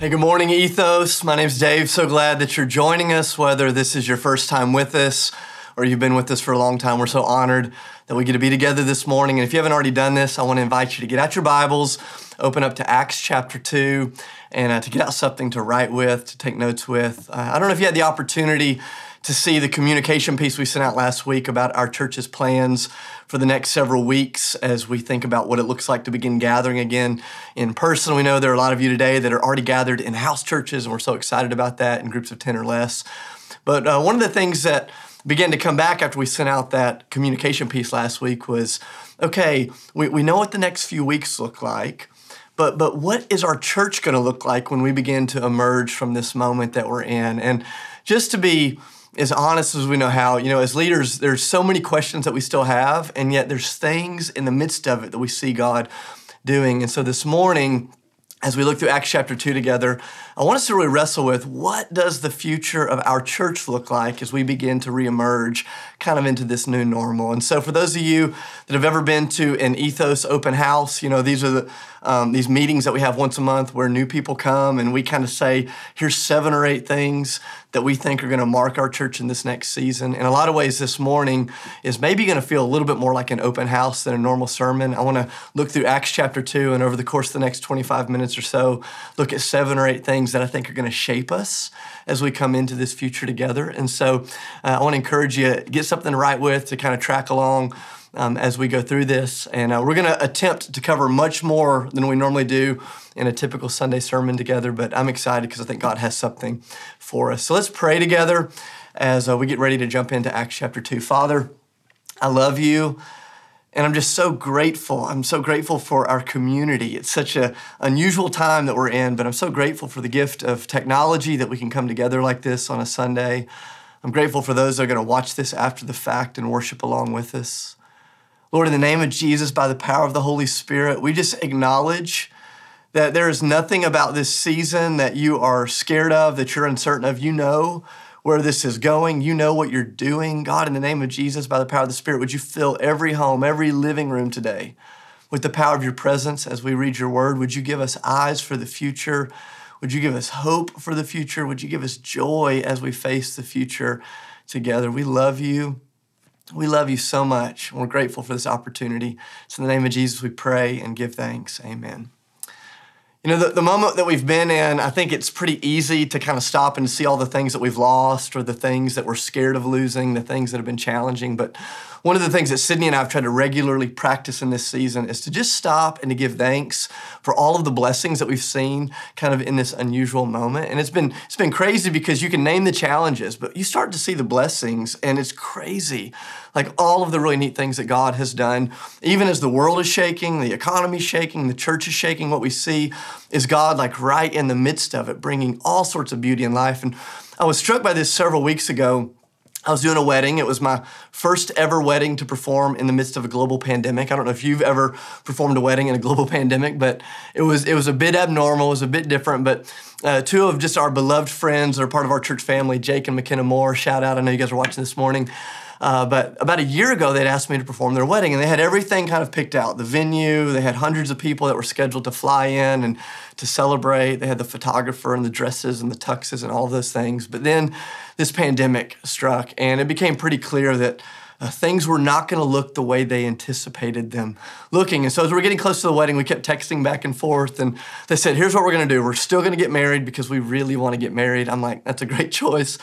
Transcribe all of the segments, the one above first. Hey, good morning, Ethos. My name's Dave. So glad that you're joining us, whether this is your first time with us or you've been with us for a long time. We're so honored that we get to be together this morning. And if you haven't already done this, I want to invite you to get out your Bibles, open up to Acts chapter 2, and to get out something to write with, to take notes with. I don't know if you had the opportunity to see the communication piece we sent out last week about our church's plans for the next several weeks as we think about what it looks like to begin gathering again in person. We know there are a lot of you today that are already gathered in house churches, and we're so excited about that, in groups of 10 or less. But one of the things that began to come back after we sent out that communication piece last week was, okay, we know what the next few weeks look like, but what is our church going to look like when we begin to emerge from this moment that we're in? And just to be as honest as we know how, you know, as leaders, there's so many questions that we still have, and yet there's things in the midst of it that we see God doing. And so this morning, as we look through Acts chapter 2 together, I want us to really wrestle with what does the future of our church look like as we begin to reemerge kind of into this new normal. And so for those of you that have ever been to an Ethos open house, you know, these are the these meetings that we have once a month where new people come and we kind of say, here's 7 or 8 things that we think are going to mark our church in this next season. In a lot of ways, this morning is maybe going to feel a little bit more like an open house than a normal sermon. I want to look through Acts chapter 2 and over the course of the next 25 minutes or so, look at 7 or 8 things that I think are going to shape us as we come into this future together. And so I want to encourage you to get something to write with, to kind of track along as we go through this. And we're going to attempt to cover much more than we normally do in a typical Sunday sermon together, but I'm excited because I think God has something for us. So let's pray together as we get ready to jump into Acts chapter 2. Father, I love you, and I'm just so grateful. I'm so grateful for our community. It's such an unusual time that we're in, but I'm so grateful for the gift of technology that we can come together like this on a Sunday. I'm grateful for those that are going to watch this after the fact and worship along with us. Lord, in the name of Jesus, by the power of the Holy Spirit, we just acknowledge that there is nothing about this season that you are scared of, that you're uncertain of. You know where this is going. You know what you're doing. God, in the name of Jesus, by the power of the Spirit, would you fill every home, every living room today with the power of your presence as we read your word? Would you give us eyes for the future? Would you give us hope for the future? Would you give us joy as we face the future together? We love you. We love you so much. We're grateful for this opportunity. So in the name of Jesus, we pray and give thanks. Amen. You know, the moment that we've been in, I think it's pretty easy to kind of stop and see all the things that we've lost or the things that we're scared of losing, the things that have been challenging. But one of the things that Sydney and I have tried to regularly practice in this season is to just stop and to give thanks for all of the blessings that we've seen kind of in this unusual moment. And it's been crazy because you can name the challenges, but you start to see the blessings, and it's crazy. Like all of the really neat things that God has done, even as the world is shaking, the economy is shaking, the church is shaking, what we see is God like right in the midst of it, bringing all sorts of beauty and life. And I was struck by this several weeks ago. I was doing a wedding. It was my first ever wedding to perform in the midst of a global pandemic. I don't know if you've ever performed a wedding in a global pandemic, but it was a bit abnormal. It was a bit different, but two of just our beloved friends that are part of our church family, Jake and McKenna Moore, shout out. I know you guys are watching this morning. But about a year ago, they'd asked me to perform their wedding, and they had everything kind of picked out. The venue, they had hundreds of people that were scheduled to fly in and to celebrate. They had the photographer and the dresses and the tuxes and all those things. But then this pandemic struck, and it became pretty clear that things were not going to look the way they anticipated them looking. And so as we were getting close to the wedding, we kept texting back and forth, and they said, here's what we're going to do. We're still going to get married because we really want to get married. I'm like, that's a great choice.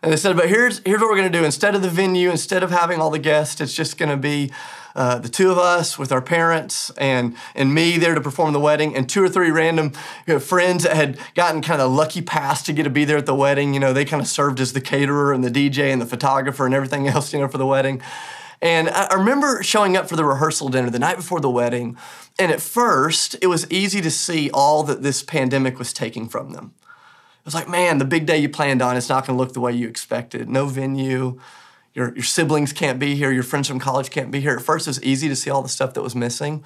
And they said, but here's what we're going to do. Instead of the venue, instead of having all the guests, it's just going to be the two of us with our parents and me there to perform the wedding, and 2 or 3 random friends that had gotten kind of a lucky pass to get to be there at the wedding. You know, they kind of served as the caterer and the DJ and the photographer and everything else, you know, for the wedding. And I remember showing up for the rehearsal dinner the night before the wedding, and at first it was easy to see all that this pandemic was taking from them. It was like, man, the big day you planned on, it's not going to look the way you expected. No venue, your siblings can't be here, your friends from college can't be here. At first, it was easy to see all the stuff that was missing.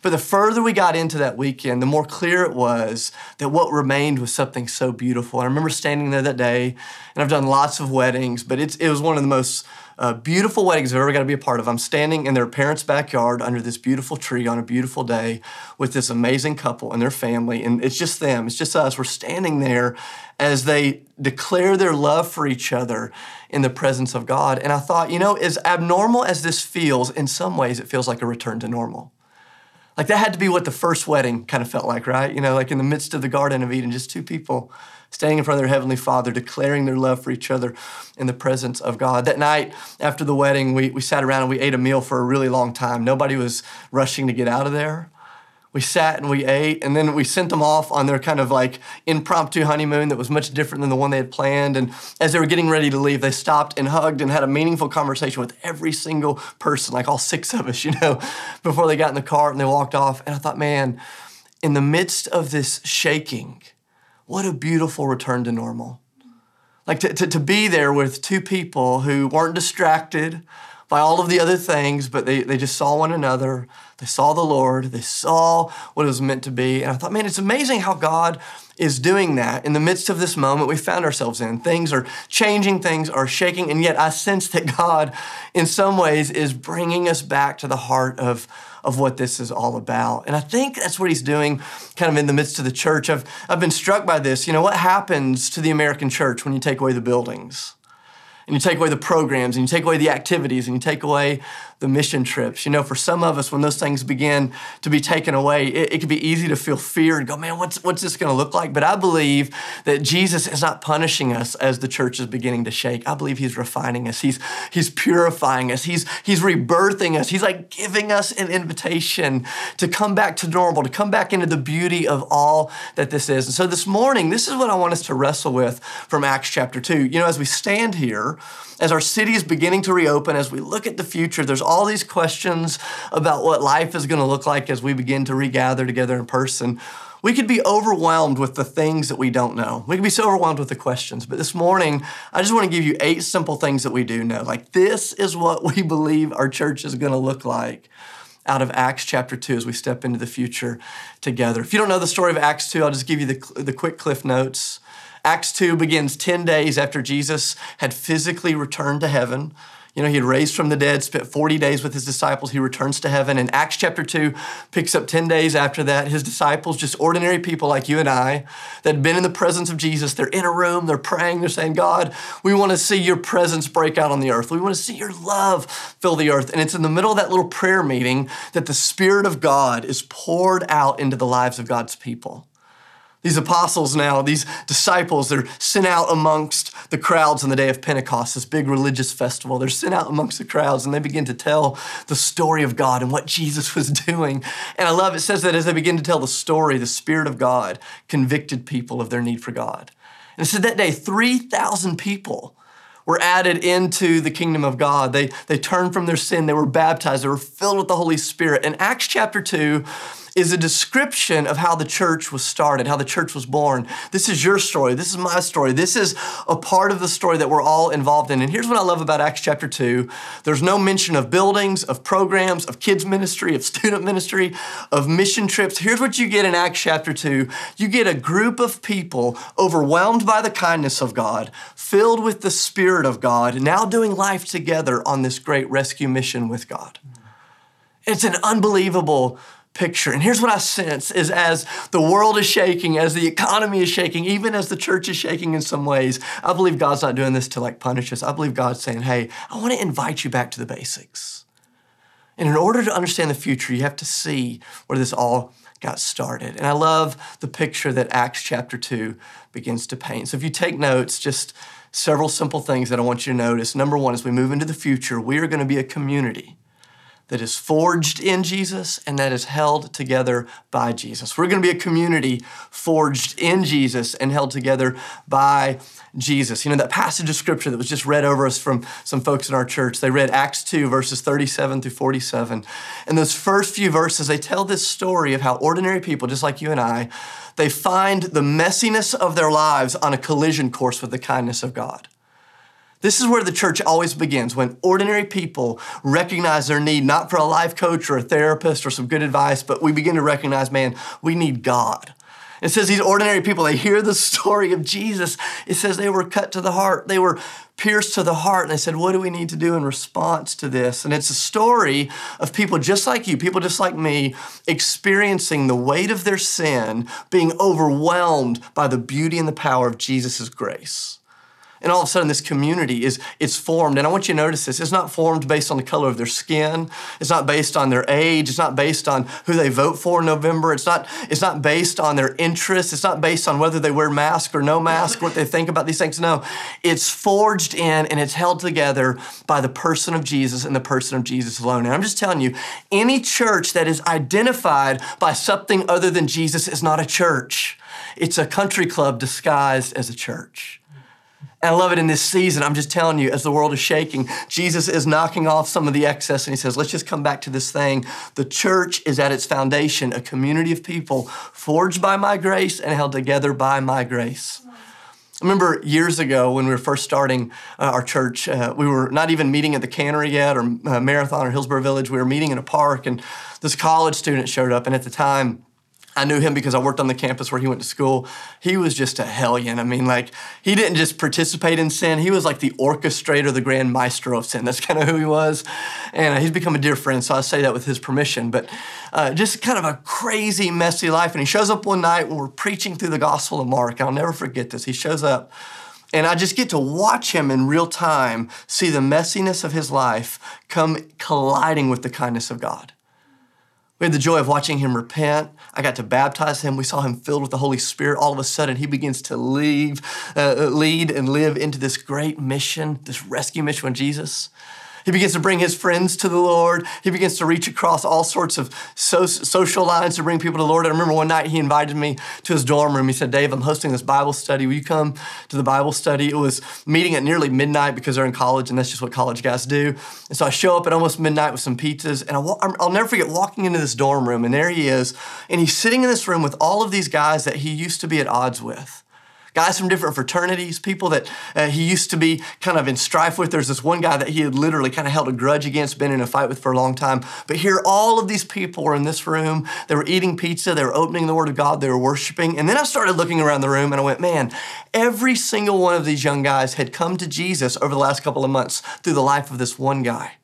But the further we got into that weekend, the more clear it was that what remained was something so beautiful. And I remember standing there that day, and I've done lots of weddings, but it was one of the most beautiful weddings I've ever got to be a part of. I'm standing in their parents' backyard under this beautiful tree on a beautiful day with this amazing couple and their family. And it's just them. It's just us. We're standing there as they declare their love for each other in the presence of God. And I thought, you know, as abnormal as this feels, in some ways it feels like a return to normal. Like that had to be what the first wedding kind of felt like, right? You know, like in the midst of the Garden of Eden, just two people standing in front of their Heavenly Father, declaring their love for each other in the presence of God. That night after the wedding, we sat around and we ate a meal for a really long time. Nobody was rushing to get out of there. We sat and we ate, and then we sent them off on their kind of like impromptu honeymoon that was much different than the one they had planned. And as they were getting ready to leave, they stopped and hugged and had a meaningful conversation with every single person, like all six of us, you know, before they got in the car and they walked off. And I thought, man, in the midst of this shaking, what a beautiful return to normal. Like to be there with two people who weren't distracted by all of the other things, but they just saw one another. They saw the Lord. They saw what it was meant to be. And I thought, man, it's amazing how God is doing that in the midst of this moment we found ourselves in. Things are changing, things are shaking, and yet I sense that God, in some ways, is bringing us back to the heart of what this is all about. And I think that's what he's doing kind of in the midst of the church. I've been struck by this. You know, what happens to the American church when you take away the buildings? And you take away the programs, and you take away the activities, and you take away the mission trips. You know, for some of us, when those things begin to be taken away, it can be easy to feel fear and go, man, what's this going to look like? But I believe that Jesus is not punishing us as the church is beginning to shake. I believe he's refining us. He's purifying us. He's rebirthing us. He's like giving us an invitation to come back to normal, to come back into the beauty of all that this is. And so this morning, this is what I want us to wrestle with from Acts chapter 2. You know, as we stand here, as our city is beginning to reopen, as we look at the future, there's all these questions about what life is going to look like as we begin to regather together in person. We could be overwhelmed with the things that we don't know. We could be so overwhelmed with the questions. But this morning, I just want to give you 8 simple things that we do know. Like, this is what we believe our church is going to look like out of Acts chapter 2 as we step into the future together. If you don't know the story of Acts 2, I'll just give you the quick cliff notes. Acts 2 begins 10 days after Jesus had physically returned to heaven. You know, he had raised from the dead, spent 40 days with his disciples. He returns to heaven. And Acts chapter 2 picks up 10 days after that. His disciples, just ordinary people like you and I, that had been in the presence of Jesus. They're in a room. They're praying. They're saying, God, we want to see your presence break out on the earth. We want to see your love fill the earth. And it's in the middle of that little prayer meeting that the Spirit of God is poured out into the lives of God's people. These apostles now, these disciples, they're sent out amongst the crowds on the day of Pentecost, this big religious festival. They're sent out amongst the crowds, and they begin to tell the story of God and what Jesus was doing. And I love it says that as they begin to tell the story, the Spirit of God convicted people of their need for God. And it said that day, 3,000 people were added into the kingdom of God. They turned from their sin. They were baptized. They were filled with the Holy Spirit. And Acts chapter 2 is a description of how the church was started, how the church was born. This is your story. This is my story. This is a part of the story that we're all involved in. And here's what I love about Acts chapter 2. There's no mention of buildings, of programs, of kids ministry, of student ministry, of mission trips. Here's what you get in Acts chapter 2. You get a group of people overwhelmed by the kindness of God, filled with the Spirit of God, now doing life together on this great rescue mission with God. It's an unbelievable picture. And here's what I sense is as the world is shaking, as the economy is shaking, even as the church is shaking in some ways, I believe God's not doing this to like punish us. I believe God's saying, hey, I want to invite you back to the basics. And in order to understand the future, you have to see where this all got started. And I love the picture that Acts chapter 2 begins to paint. So if you take notes, just several simple things that I want you to notice. Number one, as we move into the future, we are going to be a community that is forged in Jesus and that is held together by Jesus. We're going to be a community forged in Jesus and held together by Jesus. You know, that passage of scripture that was just read over us from some folks in our church, they read Acts 2, verses 37 through 47. And those first few verses, they tell this story of how ordinary people, just like you and I, they find the messiness of their lives on a collision course with the kindness of God. This is where the church always begins, when ordinary people recognize their need, not for a life coach or a therapist or some good advice, but we begin to recognize, man, we need God. It says these ordinary people, they hear the story of Jesus. It says they were cut to the heart. They were pierced to the heart. And they said, what do we need to do in response to this? And it's a story of people just like you, people just like me, experiencing the weight of their sin, being overwhelmed by the beauty and the power of Jesus' grace. And all of a sudden, this community is formed. And I want you to notice this. It's not formed based on the color of their skin. It's not based on their age. It's not based on who they vote for in November. It's not based on their interests. It's not based on whether they wear mask or no mask, what they think about these things. No, it's forged in and it's held together by the person of Jesus and the person of Jesus alone. And I'm just telling you, any church that is identified by something other than Jesus is not a church. It's a country club disguised as a church. And I love it in this season. I'm just telling you, as the world is shaking, Jesus is knocking off some of the excess and he says, let's just come back to this thing. The church is at its foundation, a community of people forged by my grace and held together by my grace. I remember years ago when we were first starting our church, we were not even meeting at the cannery yet or Marathon or Hillsborough Village. We were meeting in a park and this college student showed up, and at the time, I knew him because I worked on the campus where he went to school. He was just a hellion. I mean, like, he didn't just participate in sin. He was like the orchestrator, the grand maestro of sin. That's kind of who he was. And he's become a dear friend, so I say that with his permission. But just kind of a crazy, messy life. And he shows up one night when we're preaching through the Gospel of Mark. I'll never forget this. He shows up. And I just get to watch him in real time, see the messiness of his life come colliding with the kindness of God. We had the joy of watching him repent. I got to baptize him. We saw him filled with the Holy Spirit. All of a sudden, he begins to lead and live into this great mission, this rescue mission with Jesus. He begins to bring his friends to the Lord. He begins to reach across all sorts of social lines to bring people to the Lord. I remember one night he invited me to his dorm room. He said, Dave, I'm hosting this Bible study. Will you come to the Bible study? It was meeting at nearly midnight because they're in college and that's just what college guys do. And so I show up at almost midnight with some pizzas, and I'll never forget walking into this dorm room, and there he is. And he's sitting in this room with all of these guys that he used to be at odds with. Guys from different fraternities, people that he used to be kind of in strife with. There's this one guy that he had literally kind of held a grudge against, been in a fight with for a long time. But here, all of these people were in this room. They were eating pizza. They were opening the Word of God. They were worshiping. And then I started looking around the room and I went, man, every single one of these young guys had come to Jesus over the last couple of months through the life of this one guy.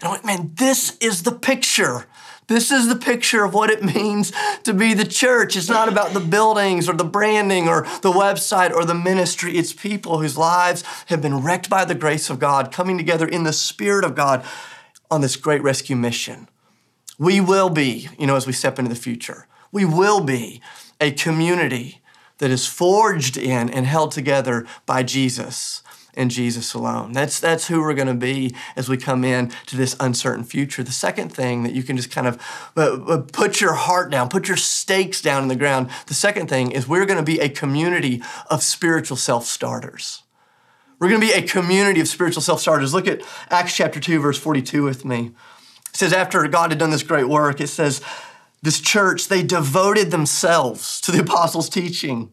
And I went, man, this is the picture. This is the picture of what it means to be the church. It's not about the buildings or the branding or the website or the ministry. It's people whose lives have been wrecked by the grace of God, coming together in the Spirit of God on this great rescue mission. We will be, as we step into the future, we will be a community that is forged in and held together by Jesus and Jesus alone. That's who we're going to be as we come in to this uncertain future. The second thing that you can just kind of put your heart down, put your stakes down in the ground. The second thing is we're going to be a community of spiritual self-starters. We're going to be a community of spiritual self-starters. Look at Acts chapter 2, verse 42 with me. It says, after God had done this great work, it says, this church, they devoted themselves to the apostles' teaching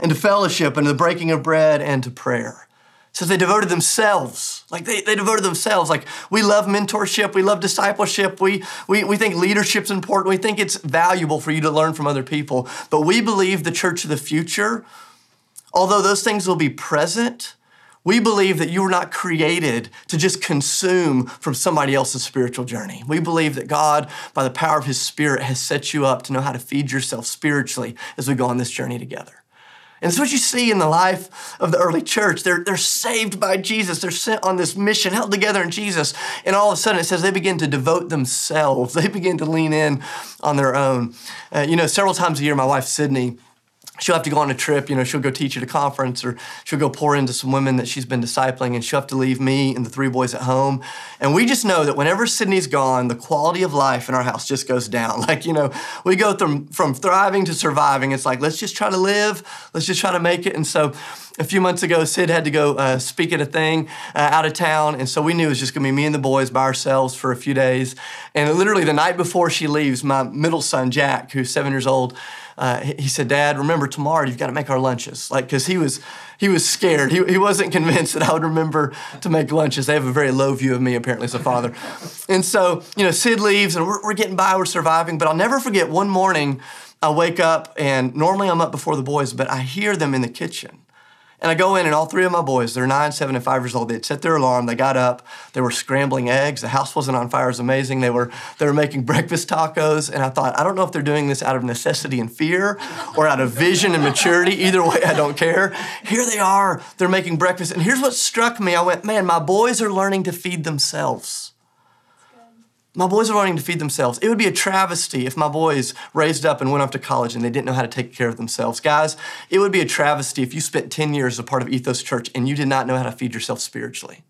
and to fellowship and to the breaking of bread and to prayer. Says they devoted themselves. Like they devoted themselves. Like we love mentorship. We love discipleship. We think leadership's important. We think it's valuable for you to learn from other people. But we believe the church of the future, although those things will be present, we believe that you were not created to just consume from somebody else's spiritual journey. We believe that God, by the power of his Spirit, has set you up to know how to feed yourself spiritually as we go on this journey together. And it's what you see in the life of the early church. They're saved by Jesus. They're sent on this mission, held together in Jesus. And all of a sudden, it says they begin to devote themselves. They begin to lean in on their own. Several times a year, my wife, Sydney, she'll have to go on a trip. She'll go teach at a conference, or she'll go pour into some women that she's been discipling, and she'll have to leave me and the three boys at home. And we just know that whenever Sydney's gone, the quality of life in our house just goes down. We go from thriving to surviving. It's like, let's just try to live. Let's just try to make it. And so a few months ago, Sid had to go speak at a thing out of town, and so we knew it was just going to be me and the boys by ourselves for a few days. And literally the night before she leaves, my middle son, Jack, who's 7 years old, he said, "Dad, remember tomorrow you've got to make our lunches." Like, because he was scared. He wasn't convinced that I would remember to make lunches. They have a very low view of me, apparently, as a father. And so, you know, Sid leaves, and we're getting by, we're surviving. But I'll never forget one morning I wake up, and normally I'm up before the boys, but I hear them in the kitchen. And I go in, and all three of my boys, they're 9, 7, and 5 years old, they had set their alarm, they got up, they were scrambling eggs, the house wasn't on fire, it was amazing, they were making breakfast tacos, and I thought, I don't know if they're doing this out of necessity and fear, or out of vision and maturity, either way, I don't care. Here they are, they're making breakfast, and here's what struck me, I went, man, my boys are learning to feed themselves. My boys are learning to feed themselves. It would be a travesty if my boys raised up and went off to college and they didn't know how to take care of themselves. Guys, it would be a travesty if you spent 10 years as a part of Ethos Church and you did not know how to feed yourself spiritually.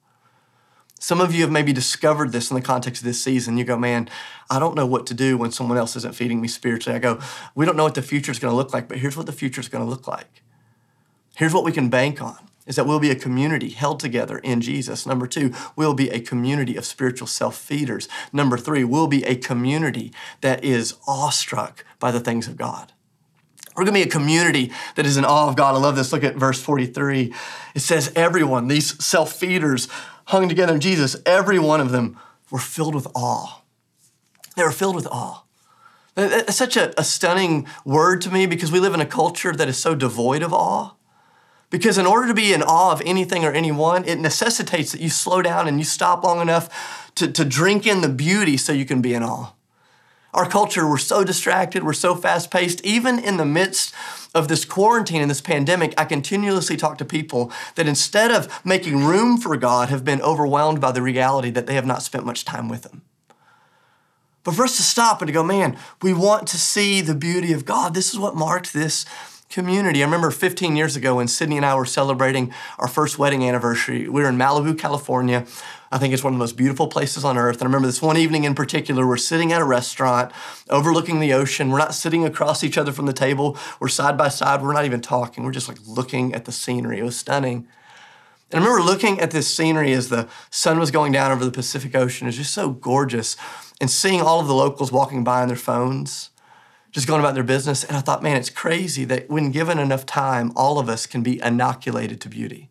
Some of you have maybe discovered this in the context of this season. You go, man, I don't know what to do when someone else isn't feeding me spiritually. I go, we don't know what the future is going to look like, but here's what the future is going to look like. Here's what we can bank on, is that we'll be a community held together in Jesus. Number two, we'll be a community of spiritual self-feeders. Number three, we'll be a community that is awestruck by the things of God. We're going to be a community that is in awe of God. I love this. Look at verse 43. It says, everyone, these self-feeders hung together in Jesus, every one of them were filled with awe. They were filled with awe. That's such a stunning word to me, because we live in a culture that is so devoid of awe. Because in order to be in awe of anything or anyone, it necessitates that you slow down and you stop long enough to drink in the beauty so you can be in awe. Our culture, we're so distracted, we're so fast-paced. Even in the midst of this quarantine and this pandemic, I continuously talk to people that instead of making room for God, have been overwhelmed by the reality that they have not spent much time with Him. But for us to stop and to go, man, we want to see the beauty of God. This is what marked this community. I remember 15 years ago when Sydney and I were celebrating our first wedding anniversary. We were in Malibu, California. I think it's one of the most beautiful places on earth. And I remember this one evening in particular, we're sitting at a restaurant overlooking the ocean. We're not sitting across each other from the table. We're side by side. We're not even talking. We're just like looking at the scenery. It was stunning. And I remember looking at this scenery as the sun was going down over the Pacific Ocean. It was just so gorgeous. And seeing all of the locals walking by on their phones, just going about their business. And I thought, man, it's crazy that when given enough time, all of us can be inoculated to beauty.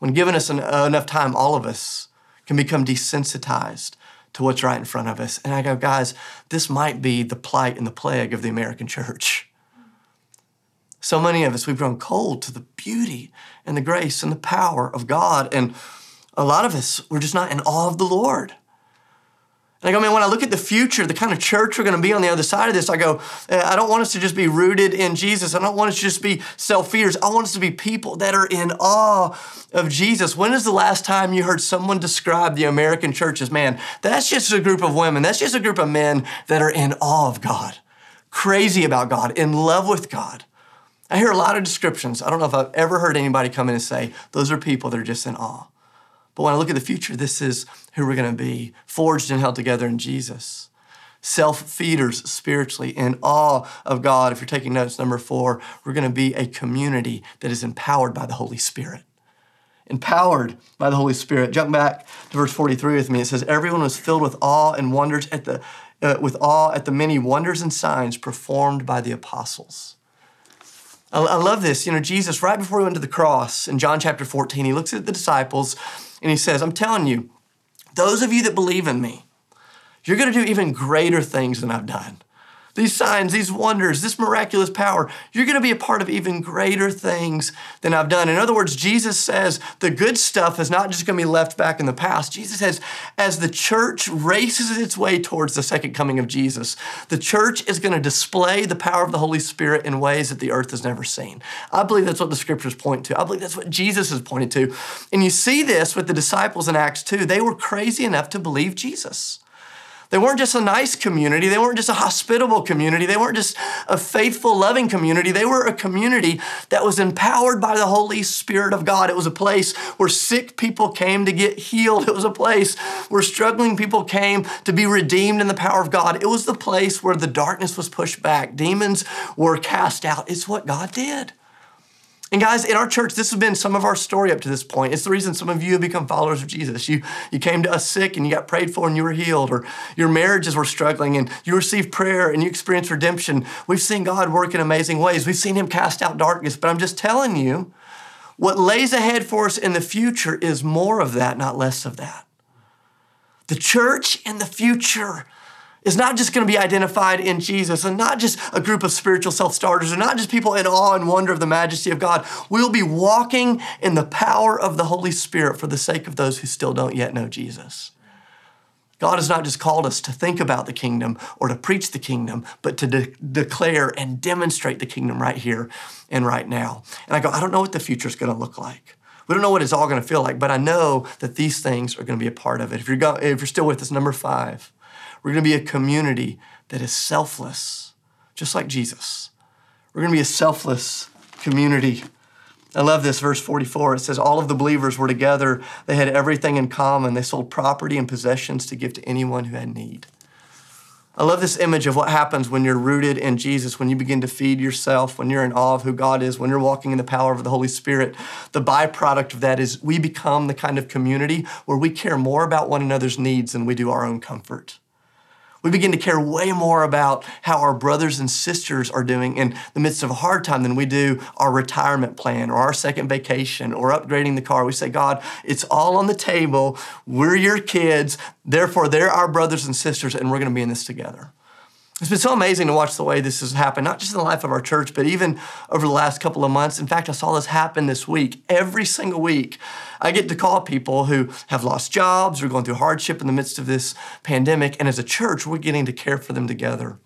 When given us enough time, all of us can become desensitized to what's right in front of us. And I go, guys, this might be the plight and the plague of the American church. So many of us, we've grown cold to the beauty and the grace and the power of God. And a lot of us, we're just not in awe of the Lord. And I go, man, when I look at the future, the kind of church we're going to be on the other side of this, I go, I don't want us to just be rooted in Jesus. I don't want us to just be self-feeders. I want us to be people that are in awe of Jesus. When is the last time you heard someone describe the American church as, man, that's just a group of women, that's just a group of men that are in awe of God, crazy about God, in love with God? I hear a lot of descriptions. I don't know if I've ever heard anybody come in and say, those are people that are just in awe. But when I look at the future, this is who we're going to be, forged and held together in Jesus. Self-feeders spiritually, in awe of God. If you're taking notes, number four, we're going to be a community that is empowered by the Holy Spirit. Empowered by the Holy Spirit. Jump back to verse 43 with me. It says, everyone was filled with awe and wonders at the many wonders and signs performed by the apostles. I love this. You know, Jesus, right before he went to the cross in John chapter 14, he looks at the disciples and he says, I'm telling you, those of you that believe in me, you're going to do even greater things than I've done. These signs, these wonders, this miraculous power, you're going to be a part of even greater things than I've done. In other words, Jesus says the good stuff is not just going to be left back in the past. Jesus says, as the church races its way towards the second coming of Jesus, the church is going to display the power of the Holy Spirit in ways that the earth has never seen. I believe that's what the scriptures point to. I believe that's what Jesus has pointed to. And you see this with the disciples in Acts 2. They were crazy enough to believe Jesus. They weren't just a nice community. They weren't just a hospitable community. They weren't just a faithful, loving community. They were a community that was empowered by the Holy Spirit of God. It was a place where sick people came to get healed. It was a place where struggling people came to be redeemed in the power of God. It was the place where the darkness was pushed back. Demons were cast out. It's what God did. And guys, in our church, this has been some of our story up to this point. It's the reason some of you have become followers of Jesus. You came to us sick and you got prayed for and you were healed, or your marriages were struggling and you received prayer and you experienced redemption. We've seen God work in amazing ways. We've seen him cast out darkness, but I'm just telling you, what lays ahead for us in the future is more of that, not less of that. The church in the future is not just going to be identified in Jesus, and not just a group of spiritual self-starters, and not just people in awe and wonder of the majesty of God. We'll be walking in the power of the Holy Spirit for the sake of those who still don't yet know Jesus. God has not just called us to think about the kingdom or to preach the kingdom, but to declare and demonstrate the kingdom right here and right now. And I don't know what the future's going to look like. We don't know what it's all going to feel like, but I know that these things are going to be a part of it. If you're still with us, number 5, we're going to be a community that is selfless, just like Jesus. We're going to be a selfless community. I love this, verse 44. It says, all of the believers were together. They had everything in common. They sold property and possessions to give to anyone who had need. I love this image of what happens when you're rooted in Jesus, when you begin to feed yourself, when you're in awe of who God is, when you're walking in the power of the Holy Spirit. The byproduct of that is we become the kind of community where we care more about one another's needs than we do our own comfort. We begin to care way more about how our brothers and sisters are doing in the midst of a hard time than we do our retirement plan or our second vacation or upgrading the car. We say, God, it's all on the table. We're your kids. Therefore, they're our brothers and sisters, and we're going to be in this together. It's been so amazing to watch the way this has happened, not just in the life of our church, but even over the last couple of months. In fact, I saw this happen this week. Every single week, I get to call people who have lost jobs or going through hardship in the midst of this pandemic, and as a church, we're getting to care for them together.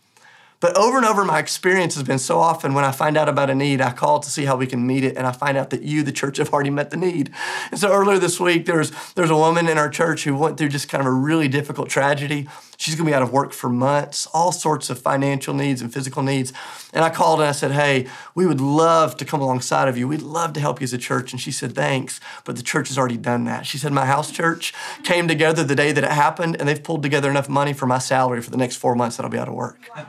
But over and over, my experience has been so often when I find out about a need, I call to see how we can meet it, and I find out that you, the church, have already met the need. And so earlier this week, there's a woman in our church who went through just kind of a really difficult tragedy. She's going to be out of work for months, all sorts of financial needs and physical needs. And I called and I said, hey, we would love to come alongside of you. We'd love to help you as a church. And she said, thanks, but the church has already done that. She said, my house church came together the day that it happened, and they've pulled together enough money for my salary for the next 4 months that I'll be out of work. Wow.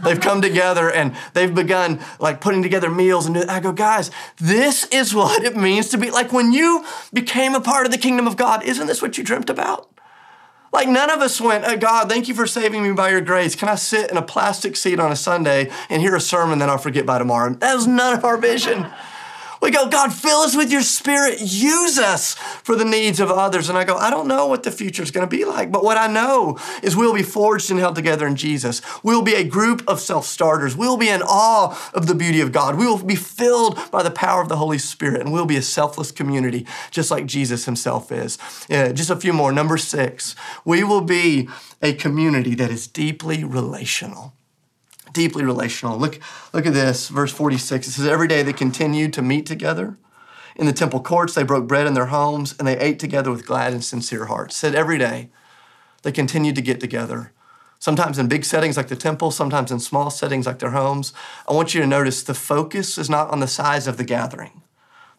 They've come together and they've begun like putting together meals. And I go, guys, this is what it means to be like when you became a part of the kingdom of God. Isn't this what you dreamt about? Like none of us went, oh, God, thank you for saving me by your grace. Can I sit in a plastic seat on a Sunday and hear a sermon that I'll forget by tomorrow? That was none of our vision. We go, God, fill us with your Spirit. Use us for the needs of others. And I go, I don't know what the future is going to be like, but what I know is we'll be forged and held together in Jesus. We'll be a group of self-starters. We'll be in awe of the beauty of God. We will be filled by the power of the Holy Spirit, and we'll be a selfless community, just like Jesus himself is. Just a few more. Number 6, we will be a community that is deeply relational. Deeply relational. Look at this, verse 46. It says, every day they continued to meet together in the temple courts. They broke bread in their homes, and they ate together with glad and sincere hearts. It said every day they continued to get together, sometimes in big settings like the temple, sometimes in small settings like their homes. I want you to notice the focus is not on the size of the gathering.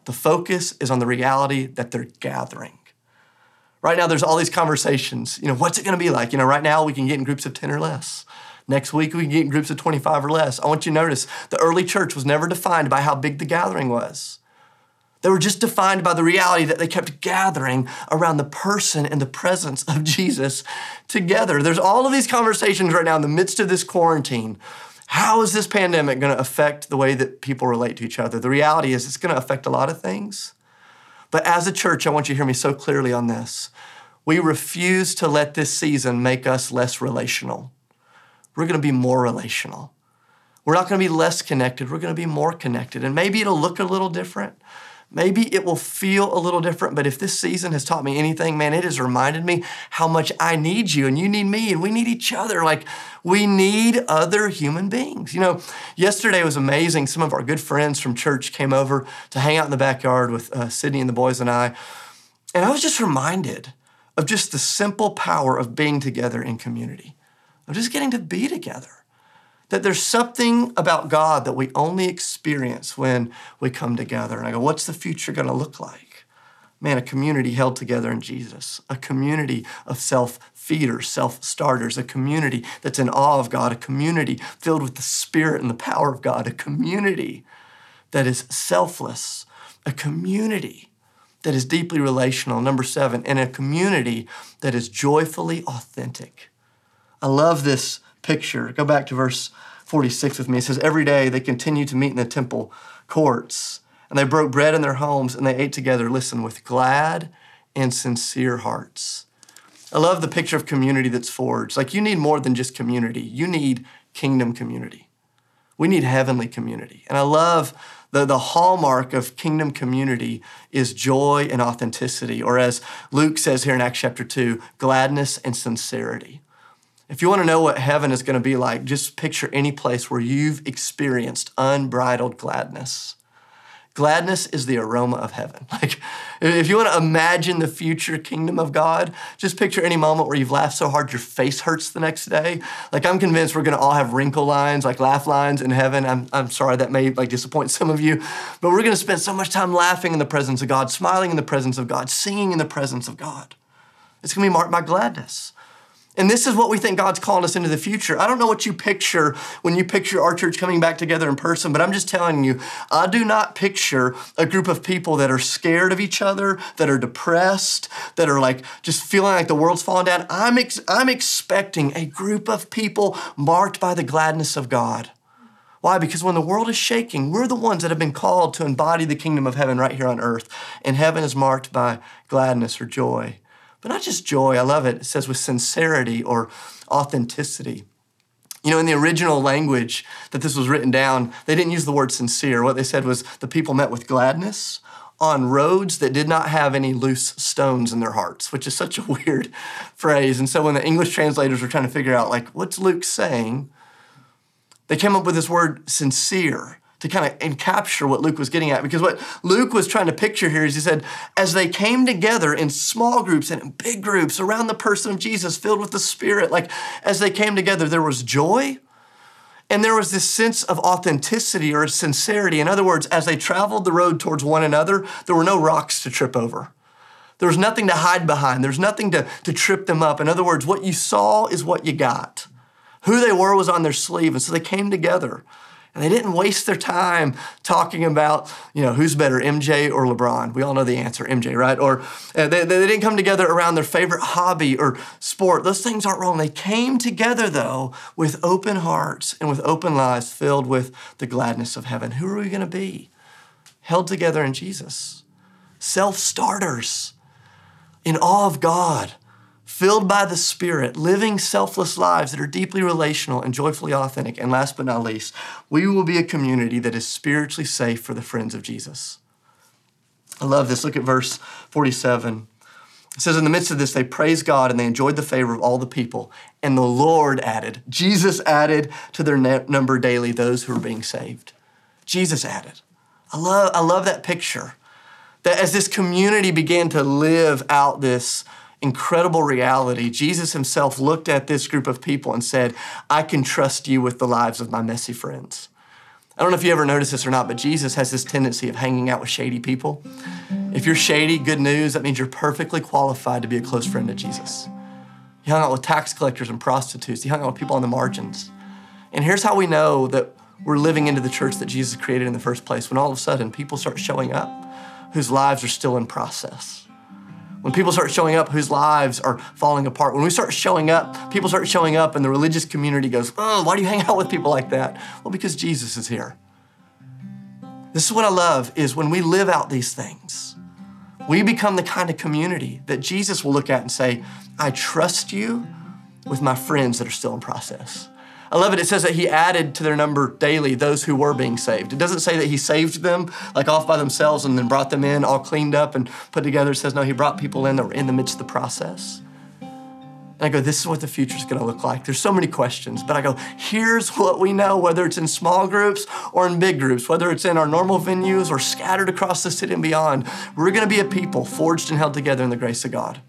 The focus is on the reality that they're gathering. Right now, there's all these conversations. What's it going to be like? Right now we can get in groups of 10 or less. Next week, we can get in groups of 25 or less. I want you to notice the early church was never defined by how big the gathering was. They were just defined by the reality that they kept gathering around the person and the presence of Jesus together. There's all of these conversations right now in the midst of this quarantine. How is this pandemic going to affect the way that people relate to each other? The reality is it's going to affect a lot of things. But as a church, I want you to hear me so clearly on this. We refuse to let this season make us less relational. We're going to be more relational. We're not going to be less connected. We're going to be more connected. And maybe it'll look a little different. Maybe it will feel a little different. But if this season has taught me anything, man, it has reminded me how much I need you and you need me and we need each other. Like we need other human beings. Yesterday was amazing. Some of our good friends from church came over to hang out in the backyard with Sydney and the boys and I. And I was just reminded of just the simple power of being together in community. I'm just getting to be together, that there's something about God that we only experience when we come together. And I go, what's the future going to look like? Man, a community held together in Jesus, a community of self-feeders, self-starters, a community that's in awe of God, a community filled with the Spirit and the power of God, a community that is selfless, a community that is deeply relational, number 7, and a community that is joyfully authentic. I love this picture. Go back to verse 46 with me. It says, every day they continued to meet in the temple courts, and they broke bread in their homes, and they ate together, listen, with glad and sincere hearts. I love the picture of community that's forged. Like, you need more than just community. You need kingdom community. We need heavenly community. And I love the hallmark of kingdom community is joy and authenticity, or as Luke says here in Acts chapter 2, gladness and sincerity. If you want to know what heaven is going to be like, just picture any place where you've experienced unbridled gladness. Gladness is the aroma of heaven. Like, if you want to imagine the future kingdom of God, just picture any moment where you've laughed so hard your face hurts the next day. Like, I'm convinced we're going to all have wrinkle lines, like laugh lines in heaven. I'm sorry, that may disappoint some of you, but we're going to spend so much time laughing in the presence of God, smiling in the presence of God, singing in the presence of God. It's going to be marked by gladness. And this is what we think God's calling us into the future. I don't know what you picture when you picture our church coming back together in person, but I'm just telling you, I do not picture a group of people that are scared of each other, that are depressed, that are like just feeling like the world's falling down. I'm expecting a group of people marked by the gladness of God. Why? Because when the world is shaking, we're the ones that have been called to embody the kingdom of heaven right here on earth. And heaven is marked by gladness or joy. But not just joy, I love it. It says with sincerity or authenticity. You know, in the original language that this was written down, they didn't use the word sincere. What they said was the people met with gladness on roads that did not have any loose stones in their hearts, which is such a weird phrase. And so when the English translators were trying to figure out, like, what's Luke saying? They came up with this word sincere to kind of capture what Luke was getting at. Because what Luke was trying to picture here is he said, as they came together in small groups and in big groups around the person of Jesus, filled with the Spirit, like as they came together, there was joy and there was this sense of authenticity or sincerity. In other words, as they traveled the road towards one another, there were no rocks to trip over. There was nothing to hide behind. There's nothing to trip them up. In other words, what you saw is what you got. Who they were was on their sleeve. And so they came together. And they didn't waste their time talking about, you know, who's better, MJ or LeBron. We all know the answer, MJ, right? Or they didn't come together around their favorite hobby or sport. Those things aren't wrong. They came together, though, with open hearts and with open lives filled with the gladness of heaven. Who are we going to be? Held together in Jesus. Self-starters in awe of God, filled by the Spirit, living selfless lives that are deeply relational and joyfully authentic. And last but not least, we will be a community that is spiritually safe for the friends of Jesus. I love this. Look at verse 47. It says, in the midst of this, they praised God and they enjoyed the favor of all the people. And the Lord added, Jesus added to their number daily those who are being saved. Jesus added. I love that picture. That as this community began to live out this incredible reality, Jesus himself looked at this group of people and said, I can trust you with the lives of my messy friends. I don't know if you ever noticed this or not, but Jesus has this tendency of hanging out with shady people. If you're shady, good news, that means you're perfectly qualified to be a close friend to Jesus. He hung out with tax collectors and prostitutes. He hung out with people on the margins. And here's how we know that we're living into the church that Jesus created in the first place, when all of a sudden people start showing up whose lives are still in process. When people start showing up whose lives are falling apart, when we start showing up, people start showing up and the religious community goes, oh, why do you hang out with people like that? Well, because Jesus is here. This is what I love, is when we live out these things, we become the kind of community that Jesus will look at and say, I trust you with my friends that are still in process. I love it. It says that he added to their number daily those who were being saved. It doesn't say that he saved them like off by themselves and then brought them in all cleaned up and put together. It says, no, he brought people in that were in the midst of the process. And I go, this is what the future is going to look like. There's so many questions, but I go, here's what we know, whether it's in small groups or in big groups, whether it's in our normal venues or scattered across the city and beyond. We're going to be a people forged and held together in the grace of God.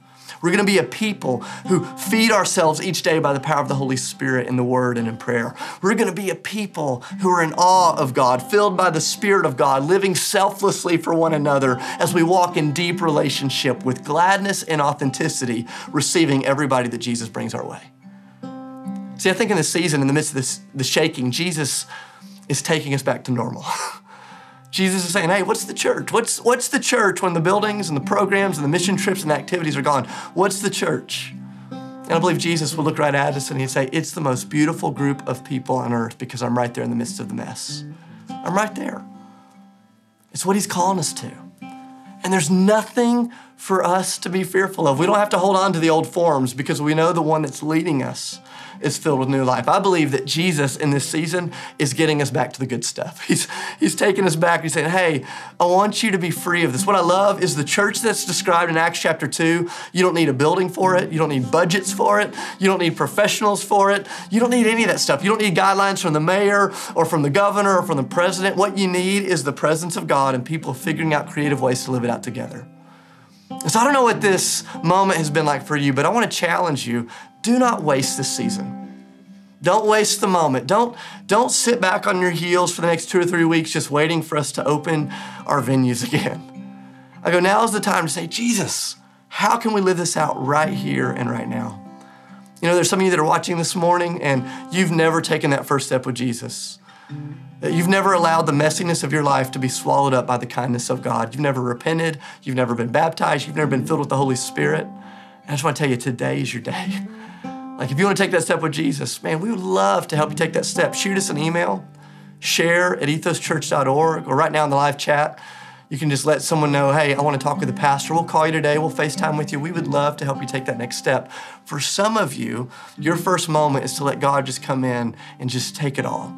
We're going to be a people who feed ourselves each day by the power of the Holy Spirit in the Word and in prayer. We're going to be a people who are in awe of God, filled by the Spirit of God, living selflessly for one another as we walk in deep relationship with gladness and authenticity, receiving everybody that Jesus brings our way. See, I think in this season, in the midst of the shaking, Jesus is taking us back to normal. Jesus is saying, hey, what's the church? What's the church when the buildings and the programs and the mission trips and the activities are gone? What's the church? And I believe Jesus would look right at us and he'd say, it's the most beautiful group of people on earth because I'm right there in the midst of the mess. I'm right there. It's what he's calling us to. And there's nothing for us to be fearful of. We don't have to hold on to the old forms because we know the one that's leading us is filled with new life. I believe that Jesus in this season is getting us back to the good stuff. He's taking us back. He's saying, hey, I want you to be free of this. What I love is the church that's described in Acts chapter 2. You don't need a building for it. You don't need budgets for it. You don't need professionals for it. You don't need any of that stuff. You don't need guidelines from the mayor or from the governor or from the president. What you need is the presence of God and people figuring out creative ways to live it out together. So I don't know what this moment has been like for you, but I want to challenge you. Do not waste this season. Don't waste the moment. Don't sit back on your heels for the next 2 or 3 weeks just waiting for us to open our venues again. I go, now is the time to say, Jesus, how can we live this out right here and right now? You know, there's some of you that are watching this morning and you've never taken that first step with Jesus. You've never allowed the messiness of your life to be swallowed up by the kindness of God. You've never repented. You've never been baptized. You've never been filled with the Holy Spirit. And I just want to tell you, today is your day. Like, if you want to take that step with Jesus, man, we would love to help you take that step. Shoot us an email, share@ethoschurch.org, or right now in the live chat, you can just let someone know, hey, I want to talk with the pastor. We'll call you today. We'll FaceTime with you. We would love to help you take that next step. For some of you, your first moment is to let God just come in and just take it all.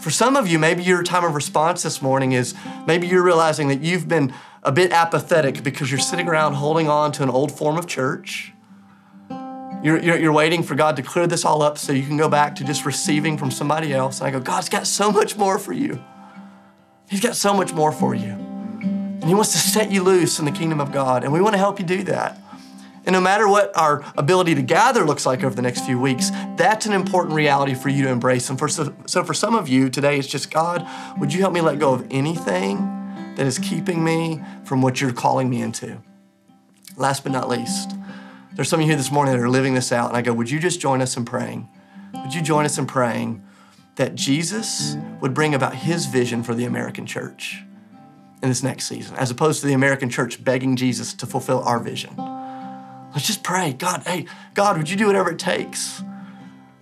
For some of you, maybe your time of response this morning is maybe you're realizing that you've been a bit apathetic because you're sitting around holding on to an old form of church. You're waiting for God to clear this all up so you can go back to just receiving from somebody else. And I go, God's got so much more for you. He's got so much more for you. And he wants to set you loose in the kingdom of God. And we want to help you do that. And no matter what our ability to gather looks like over the next few weeks, that's an important reality for you to embrace. And so for some of you today, it's just, God, would you help me let go of anything that is keeping me from what you're calling me into? Last but not least, there's some of you here this morning that are living this out. And I go, would you just join us in praying? Would you join us in praying that Jesus would bring about his vision for the American church in this next season, as opposed to the American church begging Jesus to fulfill our vision? Let's just pray. God, hey, God, would you do whatever it takes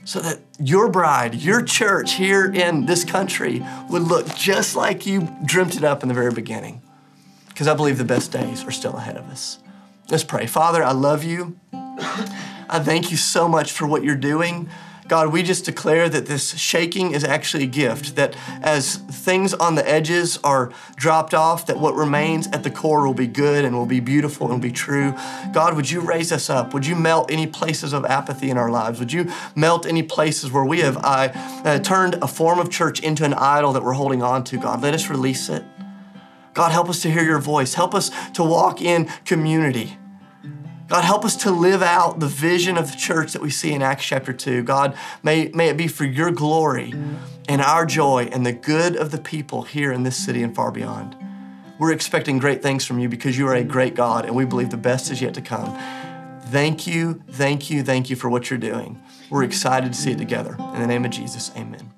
so that your bride, your church here in this country would look just like you dreamt it up in the very beginning? Because I believe the best days are still ahead of us. Let's pray. Father, I love you. I thank you so much for what you're doing. God, we just declare that this shaking is actually a gift, that as things on the edges are dropped off, that what remains at the core will be good and will be beautiful and will be true. God, would you raise us up? Would you melt any places of apathy in our lives? Would you melt any places where we have turned a form of church into an idol that we're holding on to? God, let us release it. God, help us to hear your voice. Help us to walk in community. God, help us to live out the vision of the church that we see in Acts chapter 2. God, may it be for your glory and our joy and the good of the people here in this city and far beyond. We're expecting great things from you because you are a great God and we believe the best is yet to come. Thank you, thank you, thank you for what you're doing. We're excited to see it together. In the name of Jesus, amen.